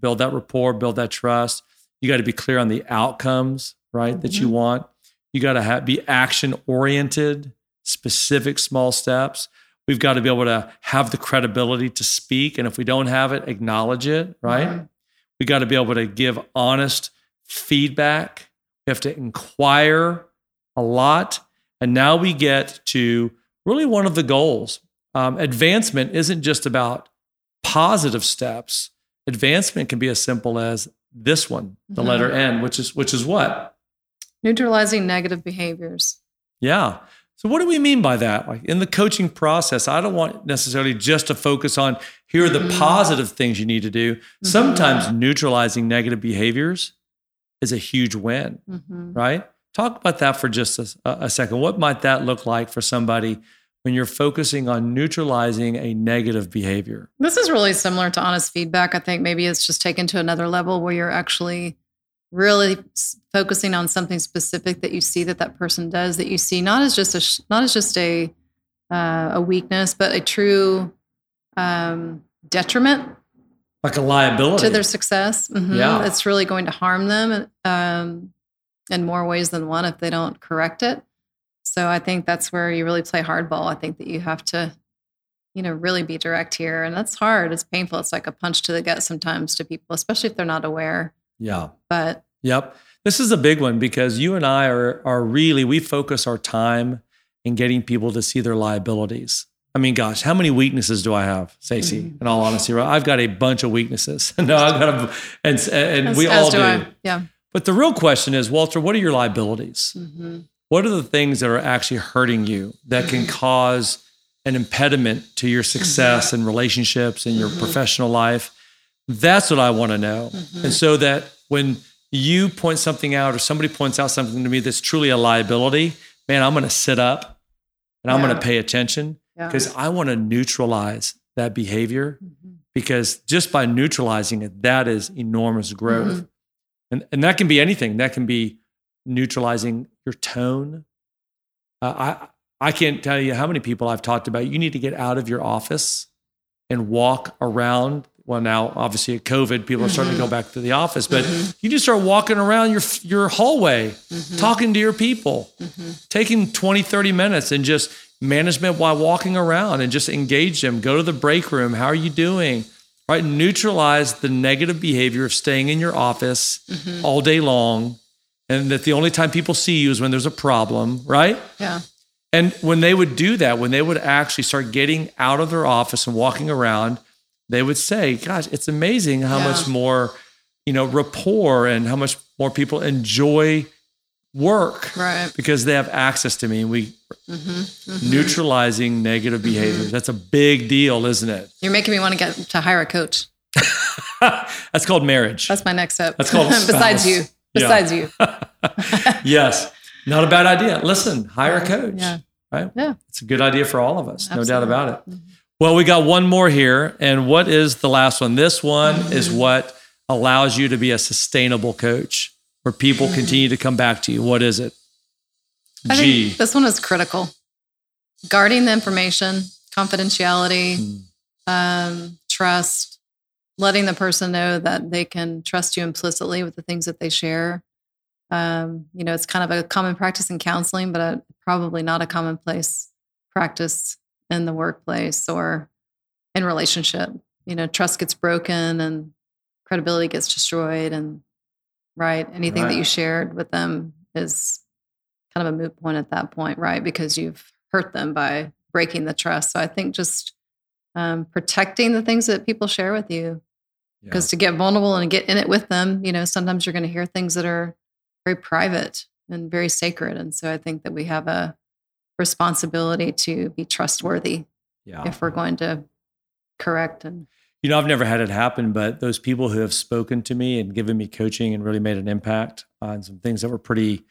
build that rapport, build that trust. You got to be clear on the outcomes, right, mm-hmm. that you want. You got to have, be action-oriented, specific small steps. We've got to be able to have the credibility to speak. And if we don't have it, acknowledge it, right? Mm-hmm. We got to be able to give honest feedback. We have to inquire a lot. And now we get to really one of the goals. Um, advancement isn't just about positive steps. Advancement can be as simple as this one, the mm-hmm. letter N, which is which is what? Neutralizing negative behaviors. Yeah. So what do we mean by that? Like in the coaching process, I don't want necessarily just to focus on here are the mm-hmm. positive things you need to do. Mm-hmm. Sometimes neutralizing negative behaviors is a huge win, mm-hmm. right? Talk about that for just a, a second. What might that look like for somebody when you're focusing on neutralizing a negative behavior? This is really similar to honest feedback. I think maybe it's just taken to another level where you're actually really focusing on something specific that you see that that person does, that you see not as just a not as just a uh, a weakness, but a true um, detriment. Like a liability. To their success. Mm-hmm. Yeah. It's really going to harm them um, in more ways than one if they don't correct it. So I think that's where you really play hardball. I think that you have to, you know, really be direct here. And that's hard. It's painful. It's like a punch to the gut sometimes to people, especially if they're not aware. Yeah. But. Yep. This is a big one because you and I are are really, we focus our time in getting people to see their liabilities. I mean, gosh, how many weaknesses do I have, Stacy? Mm-hmm. In all honesty, right? I've got a bunch of weaknesses. no, I've got a, and, and as, we as all do. do. I, yeah. But the real question is, Walter, what are your liabilities? Mm-hmm. What are the things that are actually hurting you that can cause an impediment to your success mm-hmm. and relationships and your mm-hmm. professional life? That's what I want to know. Mm-hmm. And so that when you point something out or somebody points out something to me that's truly a liability, man, I'm going to sit up and I'm yeah. going to pay attention. Because yeah. I want to neutralize that behavior mm-hmm. because just by neutralizing it, that is enormous growth. Mm-hmm. And and that can be anything. That can be neutralizing your tone. Uh, I I can't tell you how many people I've talked about. You need to get out of your office and walk around. Well, now, obviously, at COVID, people are starting mm-hmm. to go back to the office, but mm-hmm. you just start walking around your your hallway, mm-hmm. talking to your people, mm-hmm. taking twenty, thirty minutes and just management while walking around and just engage them. Go to the break room. How are you doing? Right? Neutralize the negative behavior of staying in your office mm-hmm. all day long and that the only time people see you is when there's a problem, right? Yeah. And when they would do that, when they would actually start getting out of their office and walking around, they would say, gosh, it's amazing how yeah. much more, you know, rapport and how much more people enjoy work, right? Because they have access to me. And we mm-hmm, mm-hmm. neutralizing negative mm-hmm. behaviors. That's a big deal, isn't it? You're making me want to get to hire a coach. That's called marriage. That's my next step. That's called besides you. Besides yeah. you. Yes. Not a bad idea. Listen, hire a coach. Yeah. Right? Yeah. It's a good idea for all of us. Absolutely. No doubt about it. Mm-hmm. Well, we got one more here. And what is the last one? This one mm-hmm. is what allows you to be a sustainable coach, where people continue to come back to you. What is it? G. I think this one is critical. Guarding the information, confidentiality, mm. um, trust, letting the person know that they can trust you implicitly with the things that they share. Um, you know, it's kind of a common practice in counseling, but a, probably not a commonplace practice in the workplace or in relationship. You know, trust gets broken and credibility gets destroyed, and right. Anything right. that you shared with them is kind of a moot point at that point, right? Because you've hurt them by breaking the trust. So I think just um, protecting the things that people share with you, because yeah. to get vulnerable and get in it with them, you know, sometimes you're going to hear things that are very private and very sacred. And so I think that we have a responsibility to be trustworthy yeah. if we're going to correct and You know, I've never had it happen, but those people who have spoken to me and given me coaching and really made an impact on some things that were pretty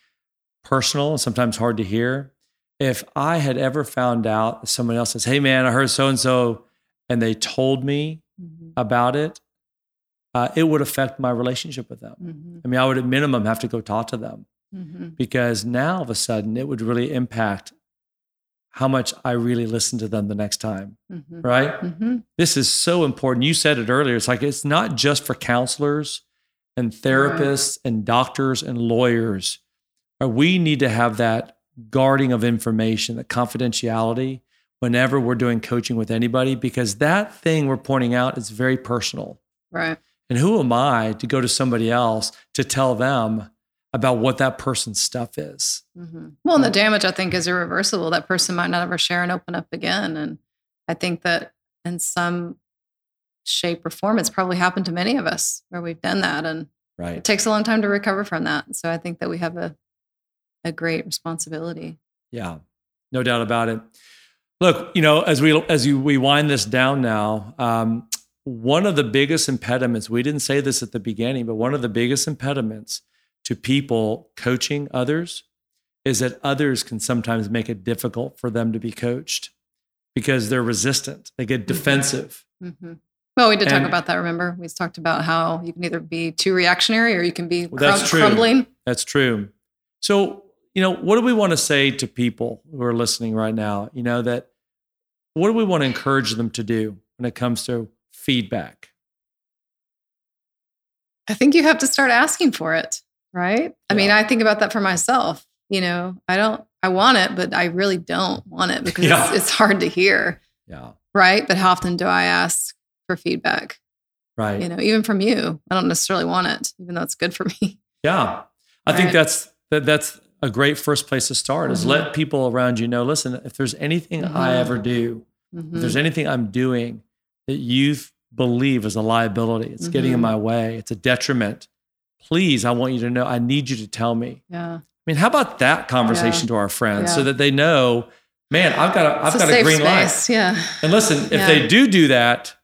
personal and sometimes hard to hear. If I had ever found out someone else says, hey man, I heard so-and-so and they told me mm-hmm. about it, uh, it would affect my relationship with them. Mm-hmm. I mean, I would at minimum have to go talk to them mm-hmm. because now all of a sudden it would really impact how much I really listen to them the next time, mm-hmm. right? Mm-hmm. This is so important. You said it earlier. It's like, it's not just for counselors and therapists right. and doctors and lawyers. We need to have that guarding of information, that confidentiality whenever we're doing coaching with anybody, because that thing we're pointing out is very personal. Right. And who am I to go to somebody else to tell them about what that person's stuff is. Mm-hmm. Well, and the damage I think is irreversible. That person might not ever share and open up again. And I think that in some shape or form, it's probably happened to many of us where we've done that. And right. it takes a long time to recover from that. So I think that we have a, a great responsibility. Yeah, no doubt about it. Look, you know, as we, as you, we wind this down now, um, one of the biggest impediments, we didn't say this at the beginning, but one of the biggest impediments to people coaching others is that others can sometimes make it difficult for them to be coached because they're resistant. They get defensive. Mm-hmm. Well, we did and, talk about that. Remember, we talked about how you can either be too reactionary or you can be well, crum- that's true. crumbling. That's true. So, you know, what do we want to say to people who are listening right now? You know, that what do we want to encourage them to do when it comes to feedback? I think you have to start asking for it. Right. I yeah. mean, I think about that for myself. You know, I don't, I want it, but I really don't want it because yeah. it's, it's hard to hear. Yeah. Right. But how often do I ask for feedback? Right. You know, even from you, I don't necessarily want it, even though it's good for me. Yeah. I right? think that's, that, that's a great first place to start mm-hmm. is let people around you know, listen, if there's anything mm-hmm. I ever do, mm-hmm. if there's anything I'm doing that you believe is a liability, it's mm-hmm. getting in my way, it's a detriment. Please, I want you to know, I need you to tell me. Yeah. I mean, how about that conversation yeah. to our friends yeah. so that they know, man, I've got a, I've got a, a green light. Yeah. And listen, if yeah. they do do that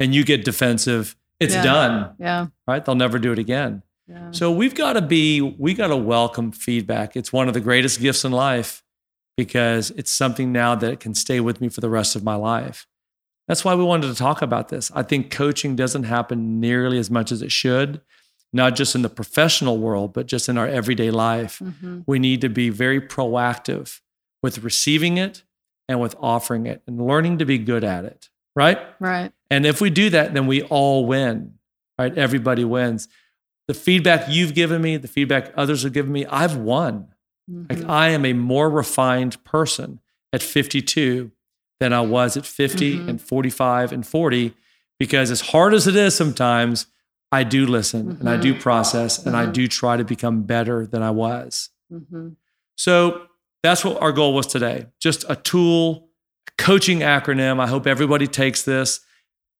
and you get defensive, it's yeah. done. Yeah. Right. They'll never do it again. Yeah. So we've got to be, we got to welcome feedback. It's one of the greatest gifts in life because it's something now that can stay with me for the rest of my life. That's why we wanted to talk about this. I think coaching doesn't happen nearly as much as it should. Not just in the professional world, but just in our everyday life. Mm-hmm. We need to be very proactive with receiving it and with offering it and learning to be good at it, right? Right. And if we do that, then we all win, right? Everybody wins. The feedback you've given me, the feedback others have given me, I've won. Mm-hmm. Like I am a more refined person at fifty-two than I was at fifty mm-hmm. and forty-five and forty, because as hard as it is sometimes, I do listen mm-hmm. and I do process mm-hmm. and I do try to become better than I was. Mm-hmm. So that's what our goal was today. Just a tool, coaching acronym. I hope everybody takes this,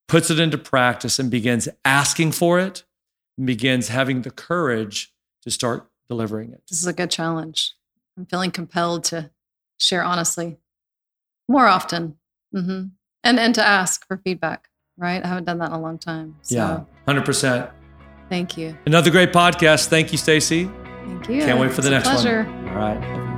puts it into practice and begins asking for it and begins having the courage to start delivering it. This is a good challenge. I'm feeling compelled to share honestly more often mm-hmm. and, and to ask for feedback, right? I haven't done that in a long time. So. Yeah, one hundred percent. Thank you. Another great podcast. Thank you, Stacy. Thank you. Can't wait for it's the next a pleasure. One. All right.